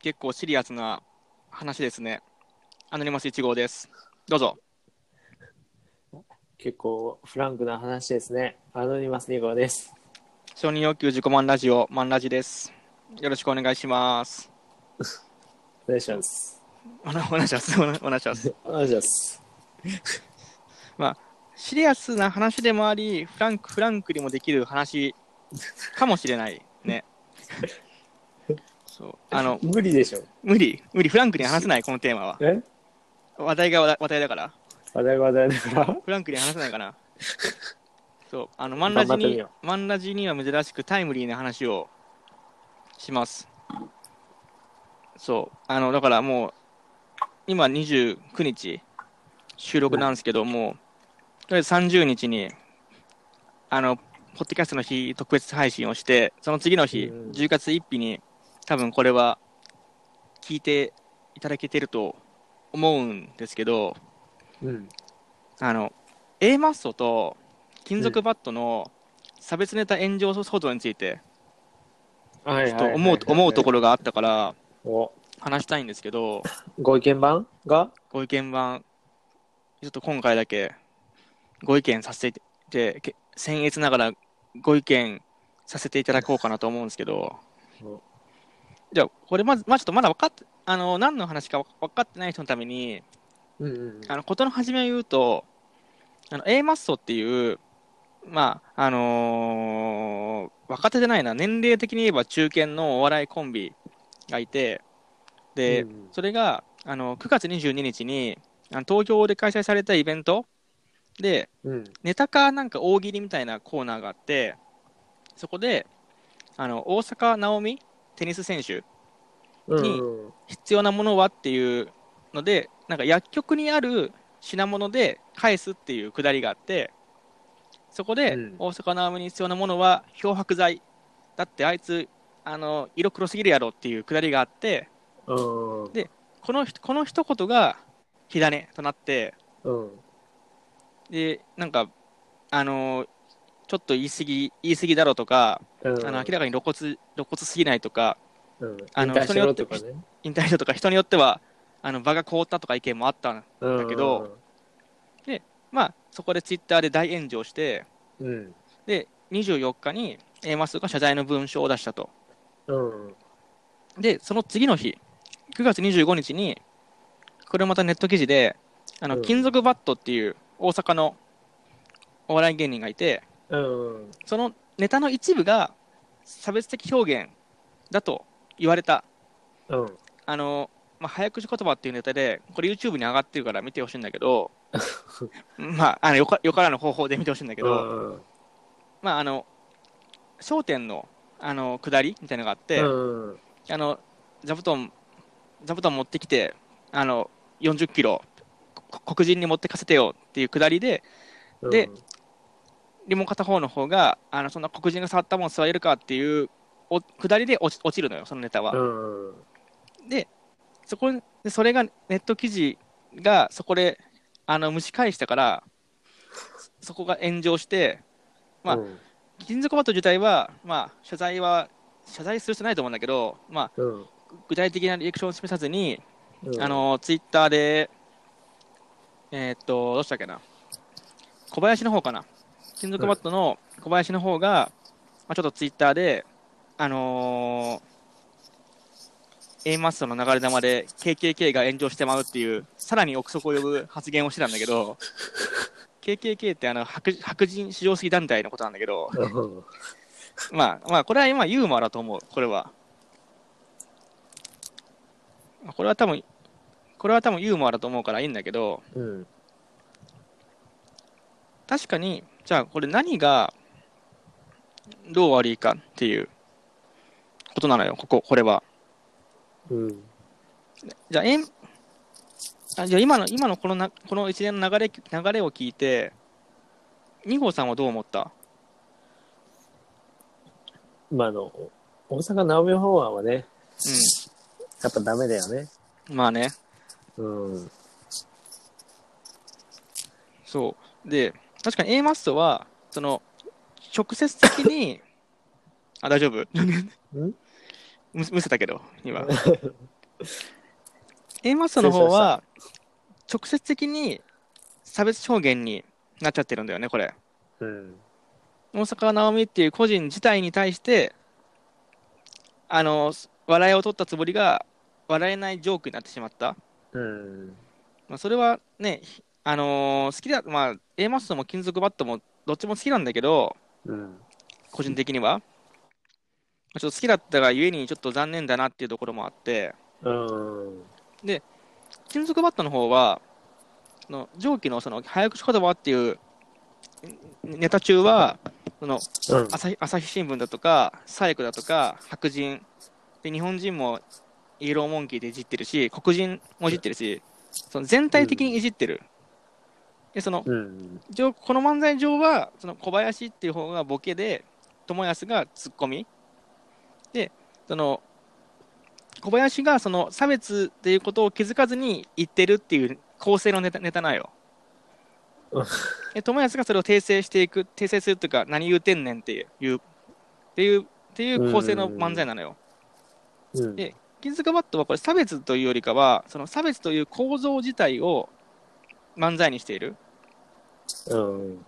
結構シリアスな話ですね。アノニマス1号です。どうぞ。結構フランクな話ですね。アノニマス2号です。承認要求自己満ラジオ、満ラジです。よろしくお願いします。お願いします。お願いします。まあ、シリアスな話でもあり、フランクにもできる話かもしれないね。そう、無理でしょ。無理、フランクに話せない、このテーマは。え？話題だから。話題だから。フランクに話せないかな。そう、マンラジには珍しくタイムリーな話をします。そう、だからもう、今29日、収録なんですけども、とりあえず30日に、ポッドキャストの日特別配信をして、その次の日、10月1日に、多分これは聞いていただけてると思うんですけど、うん、A マッソと金属バットの差別ネタ炎上騒動について、ちょっと思うところがあったから、話したいんですけど、ご意見番、ちょっと今回だけご意見させて、僭越ながらご意見させていただこうかなと思うんですけど、じゃあこれまずちょっとまだ分かって何の話か分かってない人のために、事の始めを言うと、A マッソっていうまあ若手じゃないな、年齢的に言えば中堅のお笑いコンビがいて、で、それが9月22日に東京で開催されたイベントで、ネタかなんか大喜利みたいなコーナーがあって、そこで大坂なおみテニス選手に必要なものはっていうので、なんか薬局にある品物で返すっていうくだりがあって、そこで大坂なおみに必要なものは漂白剤だって、あいつ色黒すぎるやろっていうくだりがあって、でこの一言が火種となって、でなんかちょっと言い過ぎだろとか、明らかに露骨すぎないとか、引退しろとか、人によっては場が凍ったとか意見もあったんだけど、でまあそこでツイッターで大炎上して、で24日に A マスが謝罪の文書を出したと、でその次の日9月25日にこれまたネット記事で金属バットっていう大阪のお笑い芸人がいて、そのネタの一部が差別的表現だと言われた、まあ、早口言葉っていうネタで、これ YouTube に上がってるから見てほしいんだけどまあよからぬ方法で見てほしいんだけど、まあ笑点の下りみたいなのがあって、座布団持ってきて40キロ黒人に持ってかせてよっていう下りで、でも片方の方がそんな黒人が触ったもん座れるかっていう下りで落ちるのよ、そのネタは。でそれがネット記事がそこで蒸し返したから、そこが炎上して、まあ、金属バット自体は、まあ、謝罪する人ないと思うんだけど、まあ具体的なリアクションを示さずに、ツイッターでどうしたっけな、小林の方かな、金属バットの小林の方が、まあ、ちょっとツイッターでA マッソの流れ玉で KKK が炎上してまうっていうさらに憶測を呼ぶ発言をしてたんだけどKKK って白人至上主義団体のことなんだけどまあこれは今ユーモアだと思う。これは多分ユーモアだと思うからいいんだけど、確かにじゃあこれ何がどう悪いかっていうことなのよ、これは、じゃあ今のこの一連の流れを聞いて2号さんはどう思った？今の大阪直美法案はね、やっぱダメだよね。まあね。そう。で、確かに A マッソは、直接的に、あ、大丈夫。むせたけど今A マッソの方は直接的に差別表現になっちゃってるんだよねこれ、うん、大坂なおみっていう個人自体に対して笑いを取ったつもりが笑えないジョークになってしまった、うんまあ、それはね好きだ、まあ、A マッソも金属バットもどっちも好きなんだけど、うん、個人的にはちょっと好きだったがゆえにちょっと残念だなっていうところもあって、うん、で金属バットの方はの上記のその早口言葉っていうネタ中はその、うん、朝日新聞だとかサイクだとか白人で日本人もイエローモンキーでいじってるし黒人もいじってるしその全体的にいじってる、うん、でその、うん、この漫才上はその小林っていう方がボケで友康がツッコミでその小林がその差別っていうことを気づかずに言ってるっていう構成のネタなよで友康がそれを訂正するっていうか何言うてんねんっていう構成の漫才なのよ、うん、で金属バットはこれ差別というよりかはその差別という構造自体を漫才にしている、うん、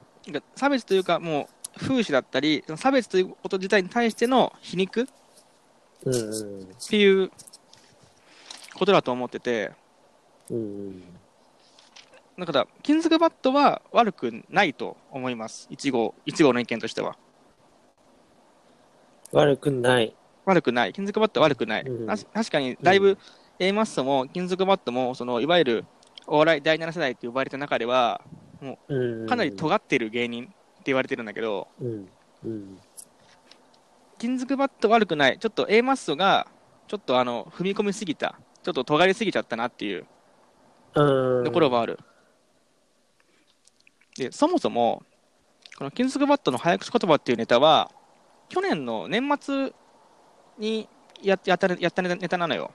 差別というかもう風刺だったり差別ということ自体に対しての皮肉うん、っていうことだと思ってて、うん、だから金属バットは悪くないと思います。1号の意見としては悪くない金属バットは悪くない、うん、確かにだいぶ A マッソも金属バットもそのいわゆるお笑い第7世代って呼ばれた中ではもうかなり尖ってる芸人って言われてるんだけど、うんうん金属バット悪くない。ちょっと A マッソがちょっと踏み込みすぎた、ちょっと尖りすぎちゃったなっていうところはある。でそもそもこの金属バットの早口言葉っていうネタは去年の年末にやったネタなのよ、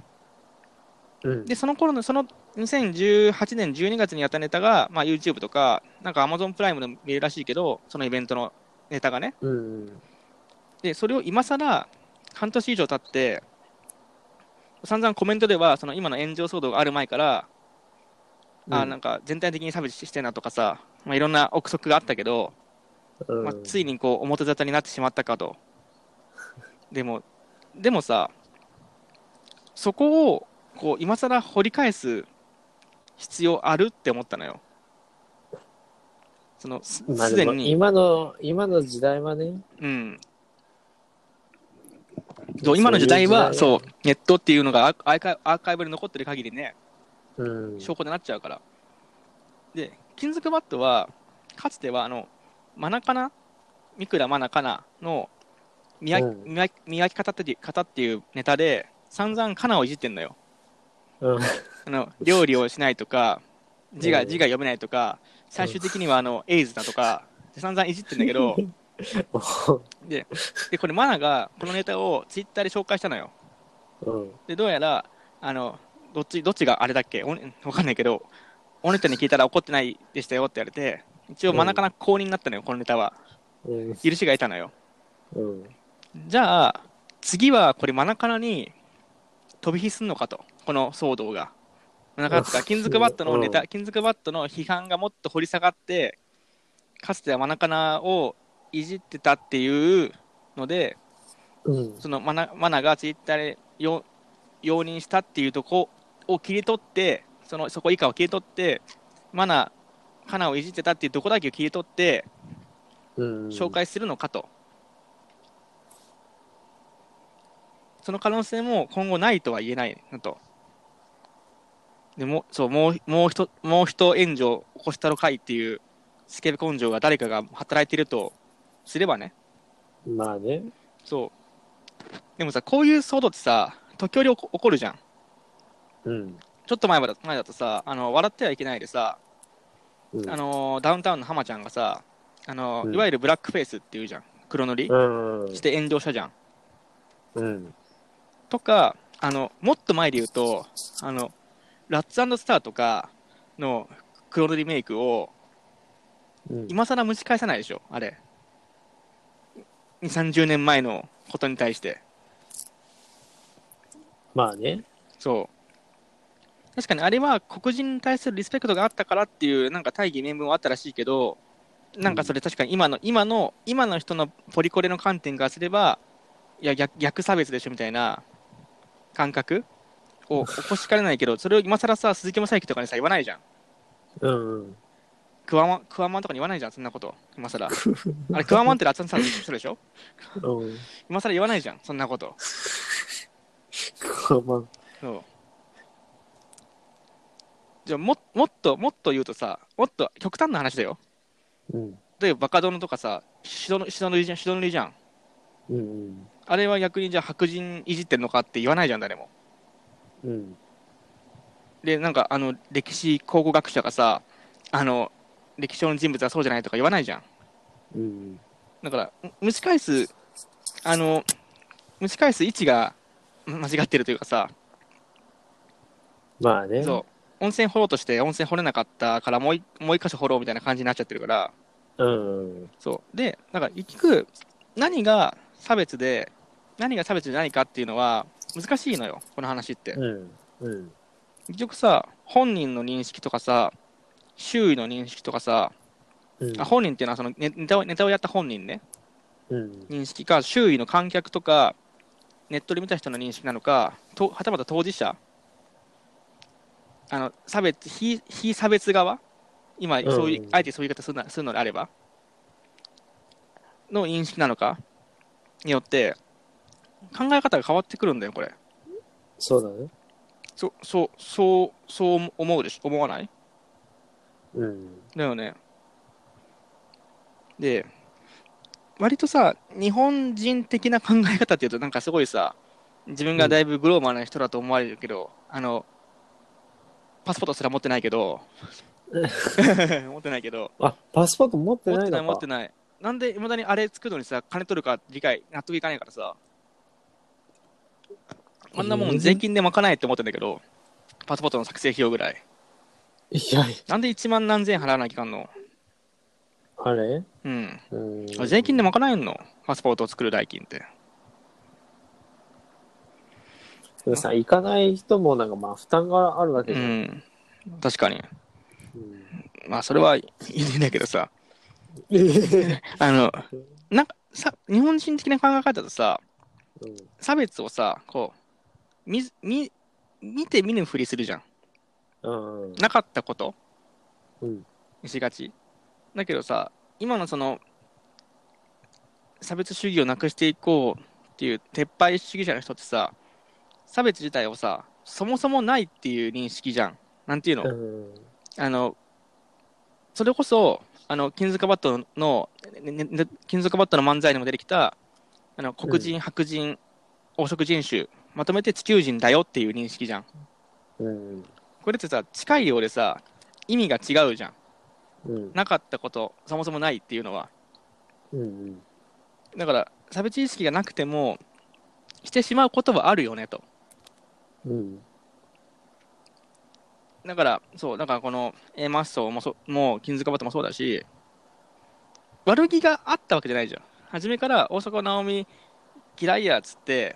うん、でその頃のその2018年12月にやったネタが、まあ、YouTube とかなんか Amazon プライムで見れるらしいけどそのイベントのネタがね、うんでそれを今更半年以上経って散々コメントではその今の炎上騒動がある前から、うん、なんか全体的に差別してんなとかさ、まあ、いろんな憶測があったけど、うんまあ、ついにこう表沙汰になってしまったかとでもさそこをこう今更掘り返す必要あるって思ったのよ。そのすでに今の時代はねうん今の時代はそうネットっていうのがアーカイブに残ってる限りね、うん、証拠になっちゃうから。で金属バットはかつてはマナカナ三倉マナカナの見分け方っていうネタで散々カナをいじってんのよ、うん、料理をしないとか字が読めないとか最終的にはエイズだとか散々いじってんだけどでこれマナがこのネタをツイッターで紹介したのよ、うん、でどうやらどっちがあれだっけ分かんないけどお姉ちゃんに聞いたら怒ってないでしたよって言われて一応マナから公認になったのよこのネタは、うん、許しがいたのよ、うん、じゃあ次はこれマナからに飛び火すんのかとこの騒動がマナからとか金属バットのネタ、うん、金属バットの批判がもっと掘り下がってかつてはマナからをいじってたっていうので、うん、そのマナがツイッターで容認したっていうとこを切り取ってそこ以下を切り取ってカナをいじってたっていうとこだけを切り取って、うん、紹介するのかとその可能性も今後ないとは言えないなとでもそうもう一炎上を起こしたろかいっていうスケベ根性が誰かが働いてるとすればねまあねそうでもさこういう騒動ってさ時折起こるじゃん、うん、ちょっと前だとさ笑ってはいけないでさ、うん、ダウンタウンの浜ちゃんがさうん、いわゆるブラックフェイスっていうじゃん黒塗り、うん、して炎上したじゃん、うん、とかもっと前で言うとラッツ&スターとかの黒塗りメイクを、うん、今更蒸し返さないでしょあれ20、30年前のことに対してまあね。そう。確かにあれは黒人に対するリスペクトがあったからっていうなんか大義名分はあったらしいけど、なんかそれ確かに今の人のポリコレの観点からすれば、いや 逆差別でしょみたいな感覚を起こしかねないけど、それを今更さ鈴木雅之とかにさ言わないじゃん。うん。クワマンとかに言わないじゃんそんなこと今更。あれクワマンってラッツンさんの人でしょ。うん。今更言わないじゃんそんなこと。クワマン。そう。じゃあもっと言うとさ、もっと極端な話だよ。うん。例えばバカ殿とかさシドノリじゃん。うんうん、あれは逆にじゃあ白人いじってんのかって言わないじゃん誰も、うん、でなんかあの歴史考古学者がさあの歴史上の人物はそうじゃないとか言わないじゃん、うん、だから蒸し返す位置が間違ってるというかさ、まあね、そう温泉掘ろうとして温泉掘れなかったからもう一箇所掘ろうみたいな感じになっちゃってるから、うん、そうでなんか結局何が差別でないかっていうのは難しいのよこの話って、うんうん、結局さ本人の認識とかさ周囲の認識とかさ、うん、本人っていうのはそのネタをやった本人ね、うん、認識か周囲の観客とかネットで見た人の認識なのかとはたまた当事者あの非差別側今そういう、うん、あえてそういう言い方するのであればの認識なのかによって考え方が変わってくるんだよこれ。そうだね。そう思うでしょ思わない？うん。だよね。で、割とさ日本人的な考え方っていうとなんかすごいさ自分がだいぶグローバルな人だと思われるけど、うん、あのパスポートすら持ってないけど持ってないけど。あパスポート持ってないのか。持ってない。なんでいまだにあれ作るのにさ金取るか納得いかないからさあんなもん税金で賄えって思ってんだけど、パスポートの作成費用ぐらいなんで1万何千円払わなきゃいかんのあれ、うん、税金で賄えんのパスポートを作る代金って。でもさ行かない人もなんかまあ負担があるわけじゃん、うん、確かに、うん、まあそれは言えないけどさあのなんかさ日本人的な考え方とさ、うん、差別をさこう見て見ぬふりするじゃん、うん、なかったこと、うん、しがちだけどさ今のその差別主義をなくしていこうっていう撤廃主義者の人ってさ差別自体をさそもそもないっていう認識じゃんなんていうの、うん、あのそれこそあの金属バットの漫才にも出てきたあの黒人、うん、白人黄色人種まとめて地球人だよっていう認識じゃん、うん、これってさ近いようでさ意味が違うじゃん、うん、なかったことそもそもないっていうのは、うん、だから差別意識がなくてもしてしまうことはあるよねと、うん、だからそうだからこの A マッソももう金塚バットもそうだし悪気があったわけじゃないじゃん初めから大阪直美嫌いやっつって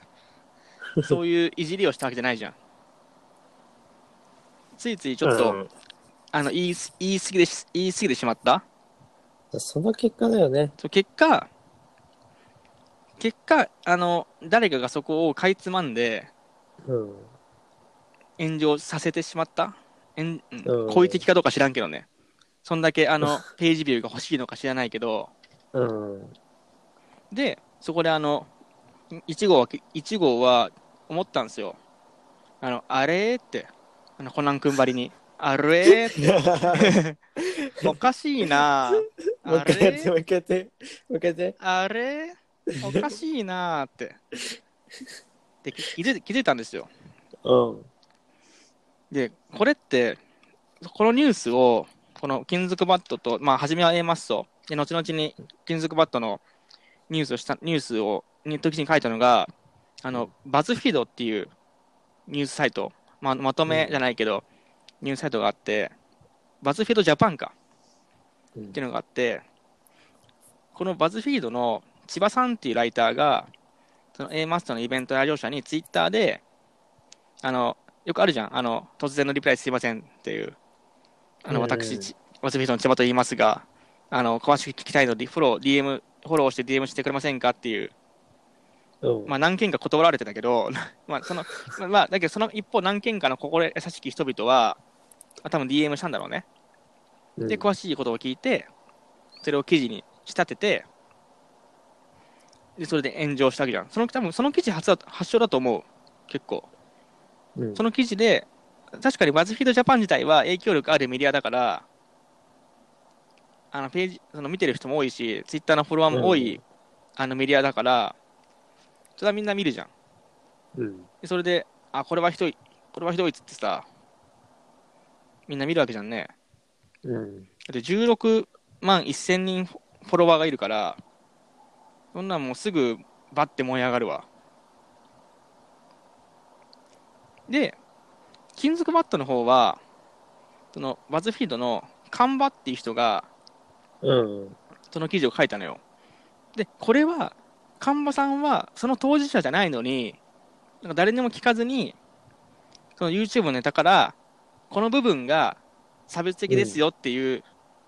そういういじりをしたわけじゃないじゃんついついちょっと、うん、あの言い過ぎてしまったその結果だよね結果あの誰かがそこをかいつまんで、うん、炎上させてしまった、うん、好意的かどうか知らんけどねそんだけあのページビューが欲しいのか知らないけど、うん、でそこであの1号は思ったんですよあれってあのコナン君ばりにあれっておかしいなあれ向けてあれおかしいなってで気づいたんですよ、うん、でこれってこのニュースをこの金属バットと、まあ、初めは A マッソで後々に金属バットのニュースをネット記事に書いたのがあのバズフィードっていうニュースサイト、まとめじゃないけど、うん、ニュースサイトがあってバズフィードジャパンか、うん、っていうのがあってこのバズフィードの千葉さんっていうライターがその A マッソのイベント来場者にツイッターでよくあるじゃん、突然のリプライすいませんっていう、私、ワツビヒトの千葉と言いますが、詳しく聞きたいのでフォローして DM してくれませんかっていう、まあ、何件か断られてたけど、だけどその一方、何件かの心優しき人々は、多分 DM したんだろうね。で、詳しいことを聞いて、それを記事に仕立てて、でそれで炎上したわけじゃん。多分その記事発祥だと思う、結構。その記事で、確かにバズフィードジャパン自体は影響力あるメディアだから、ページ見てる人も多いし、ツイッターのフォロワーも多い、メディアだから、それはみんな見るじゃん。でそれで、これはひどいっつってさ、みんな見るわけじゃんね。で16万1000人フォロワーがいるから、そんなんもうすぐバッて燃え上がるわ。で、金属バットの方は、バズフィードのカンバっていう人が、その記事を書いたのよ。で、これは、カンバさんはその当事者じゃないのに、なんか誰にも聞かずに、その YouTube のネタから、この部分が差別的ですよっていう、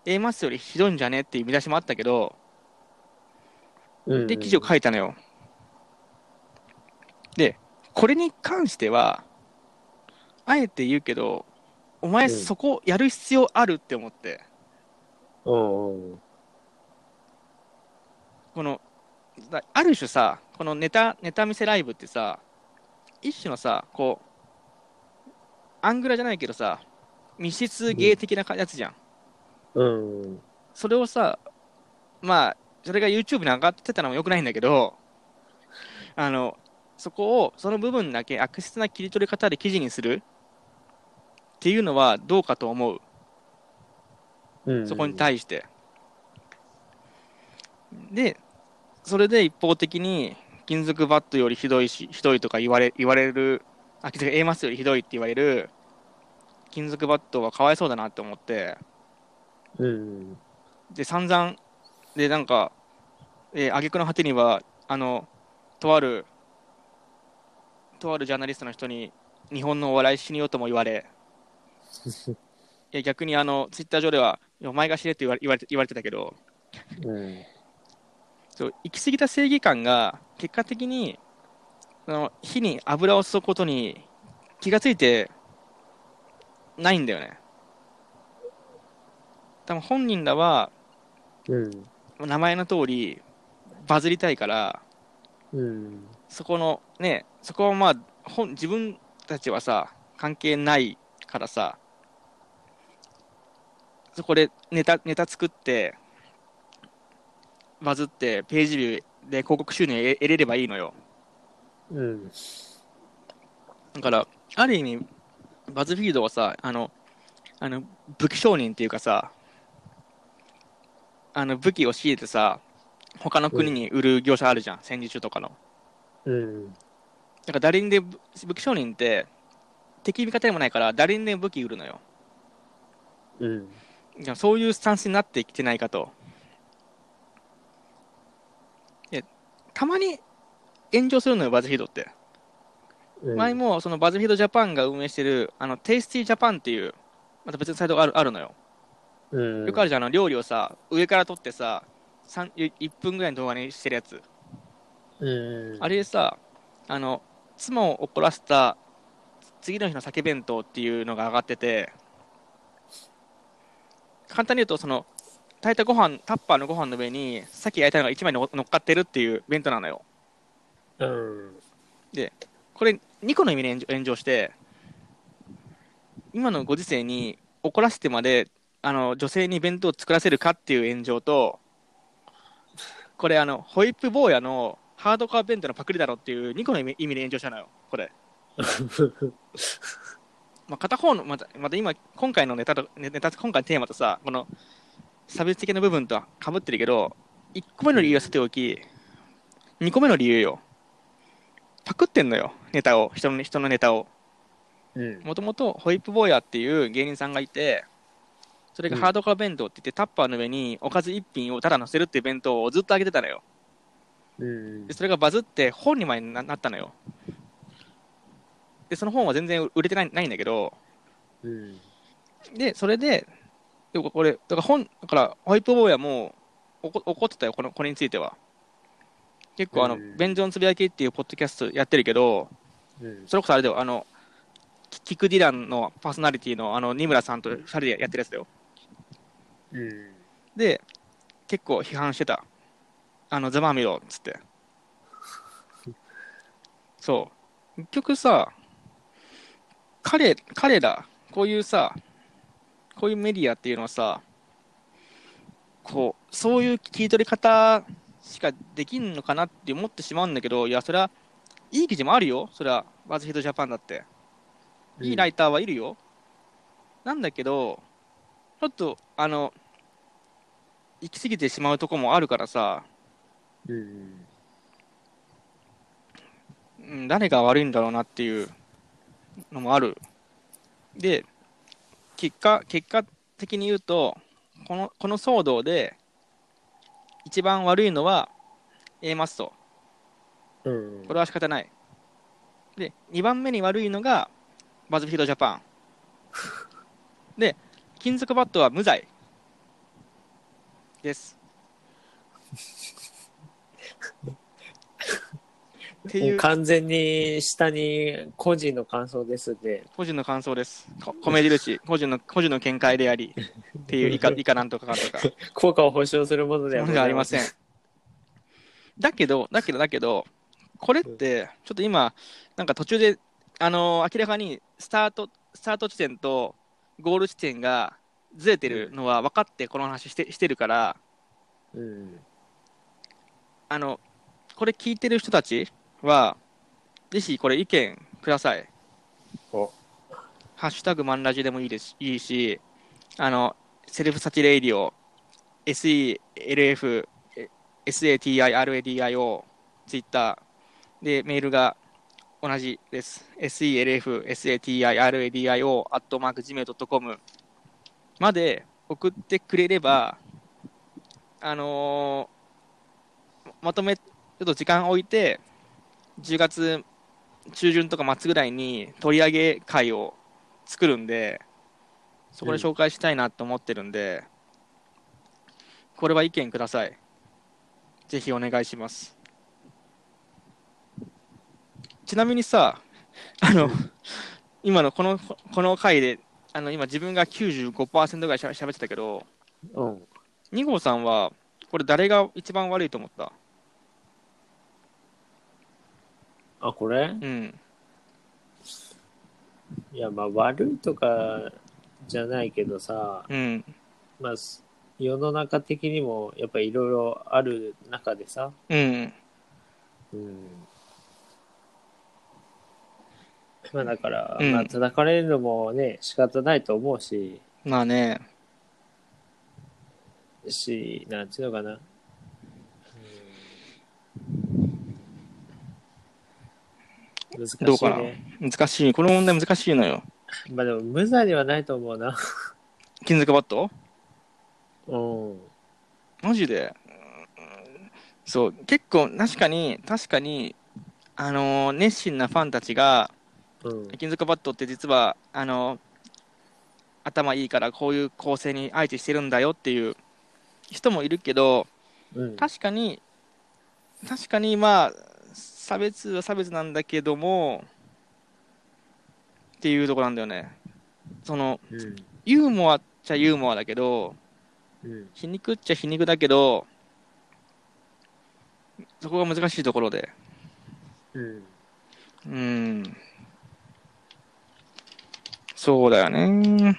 A マスよりひどいんじゃねっていう見出しもあったけど、で、記事を書いたのよ。で、これに関しては、あえて言うけど、お前そこやる必要あるって思って。ある種さ、このネタ見せライブってさ、一種のさ、アングラじゃないけどさ、密室芸的なやつじゃん。それをさ、それが YouTube に上がってたのも良くないんだけど、その部分だけ悪質な切り取り方で記事にするっていうのはどうかと思う。そこに対して。で、それで一方的に金属バットよりひどいとか言われる、A マスよりひどいって言われる金属バットはかわいそうだなって思って、で、散々、で、挙句の果てには、とあるジャーナリストの人に、日本のお笑い死にようとも言われ、逆にツイッター上では、お前が死ねって言われてたけど、そう行き過ぎた正義感が、結果的に、火に油を注ぐことに気がついてないんだよね。多分本人らは、名前の通りバズりたいから、そこは自分たちはさ関係ないからさ、そこでネタ作ってバズってページビューで広告収入を得れればいいのよ。だからある意味バズフィードはさ武器商人っていうかさ。武器を仕入れてさ、他の国に売る業者あるじゃん、戦時中とかの。だから誰にで武器商人って敵味方でもないから誰にで武器売るのよ。そういうスタンスになってきてないかと。たまに炎上するのよバズフィードって。前もそのバズフィードジャパンが運営してるテイスティージャパンっていうまた別のサイトがあるのよ。よくあるじゃん、料理をさ、上から撮ってさ、1分ぐらいの動画にしてるやつ。あれでさ、妻を怒らせた次の日の酒弁当っていうのが上がってて、簡単に言うと、炊いたご飯、タッパーのご飯の上に、さっき焼いたのが1枚に乗っかってるっていう弁当なのよ。で、これ、2個の意味で炎上して、今のご時世に怒らせてまで、女性に弁当を作らせるかっていう炎上と、これホイップ坊やのハードカー弁当のパクリだろっていう2個の意味で炎上したのよこれ。片方のまた今回の今回のテーマとさ、この差別的な部分とはかぶってるけど、1個目の理由は捨ておき、2個目の理由よ、パクってんのよネタを、人のネタを。もともとホイップ坊やっていう芸人さんがいて、それがハードカー弁当って言って、タッパーの上におかず一品をただ乗せるっていう弁当をずっとあげてたのよ。でそれがバズって本にまでなったのよ。でその本は全然売れてないんだけど、うん、でそれで俺だからだからホイップ坊やも怒ってたよこれについては。結構便所のつぶやきっていうポッドキャストやってるけど、それこそあれだよ、キクディランのパーソナリティの二村さんと2人でやってるやつだよ。で結構批判してた、ざまみろっつってそう結局さ、彼らこういうメディアっていうのはさ、そういう切り取り方しかできんのかなって思ってしまうんだけど、いやそれはいい記事もあるよ、それはワズヒットジャパンだっていいライターはいるよ、なんだけどちょっと行き過ぎてしまうとこもあるからさ、誰が悪いんだろうなっていうのもある。で結果的に言うとこの騒動で一番悪いのは A マッソ、これは仕方ないで、2番目に悪いのがバズフィードジャパンで、金属バットは無罪ですっていう、完全に下に個人の感想ですね、個人の感想です、米印個人の見解でありっていう以下なんとかかんとか効果を保証するものではありませんだけどこれってちょっと今なんか途中で明らかにスタート地点とゴール地点がずれてるのは分かってこの話してるから、これ聞いてる人たちはぜひこれ意見ください。ハッシュタグマンラジでもいいし、セルフサチレイディオ SELF SATIRADIO ツイッターで、メールが同じです。selfsatiradio@gmail.com まで送ってくれれば、まとめ、ちょっと時間を置いて、10月中旬とか末ぐらいに取り上げ会を作るんで、そこで紹介したいなと思ってるんで、これは意見ください。ぜひお願いします。ちなみにさ、今のこの回で今自分が 95% ぐらい喋ってたけど、2号さんはこれ誰が一番悪いと思った？あ、これ？うん。いや、まあ悪いとかじゃないけどさ、まあ世の中的にもやっぱりいろいろある中でさ、まあ、だから、叩かれるのもね、仕方ないと思うし。まあね。なんていうのかな。難しいね。どうかな。難しい。この問題難しいのよ。まあでも、無罪ではないと思うな。金属バット？マジで。そう、結構、確かに、熱心なファンたちが、金属バットって実は頭いいからこういう構成に相手してるんだよっていう人もいるけど、確かにまあ差別は差別なんだけどもっていうところなんだよね。その、ユーモアっちゃユーモアだけど、皮肉っちゃ皮肉だけど、そこが難しいところで、そうだよね。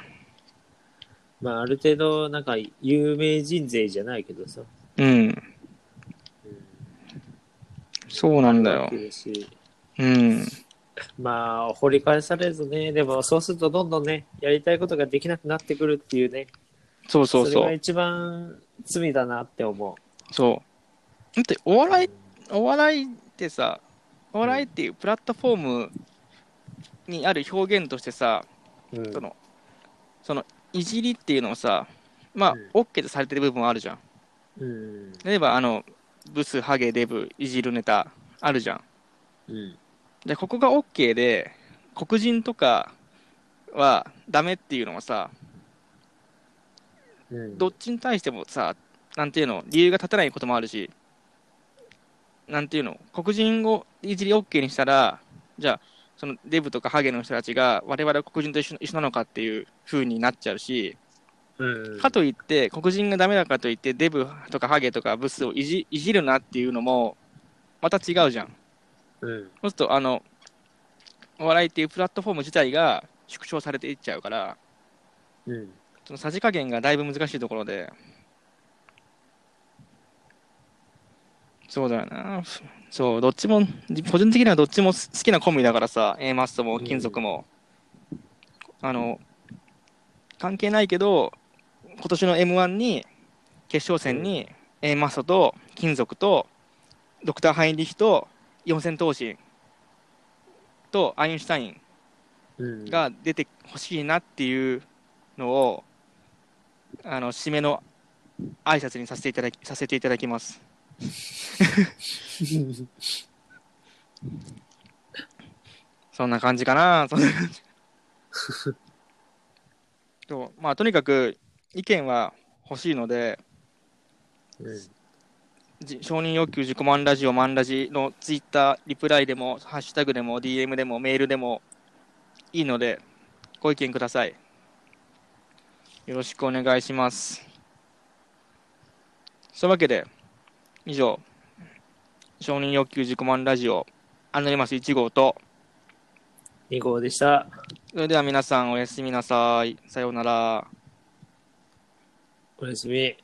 まあある程度なんか有名人勢じゃないけどさ、そうなんだよ。まあ掘り返されずね、でもそうするとどんどんね、やりたいことができなくなってくるっていうね。そう、それが一番罪だなって思う。そう。だってお笑いってさ、お笑いっていうプラットフォームにある表現としてさ。そのいじりっていうのをさ、まあ OK とされてる部分あるじゃん。例えばブスハゲデブいじるネタあるじゃん。でここが OK で黒人とかはダメっていうのはさ、うん、どっちに対してもさ、なんていうの、理由が立たないこともあるし、なんていうの、黒人をいじり OK にしたら、じゃあそのデブとかハゲの人たちが我々は黒人と一緒なのかっていう風になっちゃうし、うん、かといって黒人がダメだからといってデブとかハゲとかブスをいじるなっていうのもまた違うじゃん、うん、そうするとあのお笑いっていうプラットフォーム自体が縮小されていっちゃうから、うん、そのさじ加減がだいぶ難しいところで、そうだよな、そう、どっちも個人的にはどっちも好きなコンビだからさ、 A マストも金属も、うん、あの関係ないけど今年の M1 に決勝戦に A マストと金属とドクターハインリヒと四千頭身とアインシュタインが出てほしいなっていうのを、あの締めの挨拶にさせていただきますそんな感じかな、そんな感じと、まあ、とにかく意見は欲しいので、承認要求自己満ラジオ満ラジのツイッターリプライでもハッシュタグでも DM でもメールでもいいのでご意見ください、よろしくお願いします。そういうわけで以上、承認欲求自己満ラジオアノニマス1号と2号でした。それでは皆さんおやすみなさい。さようなら。おやすみ。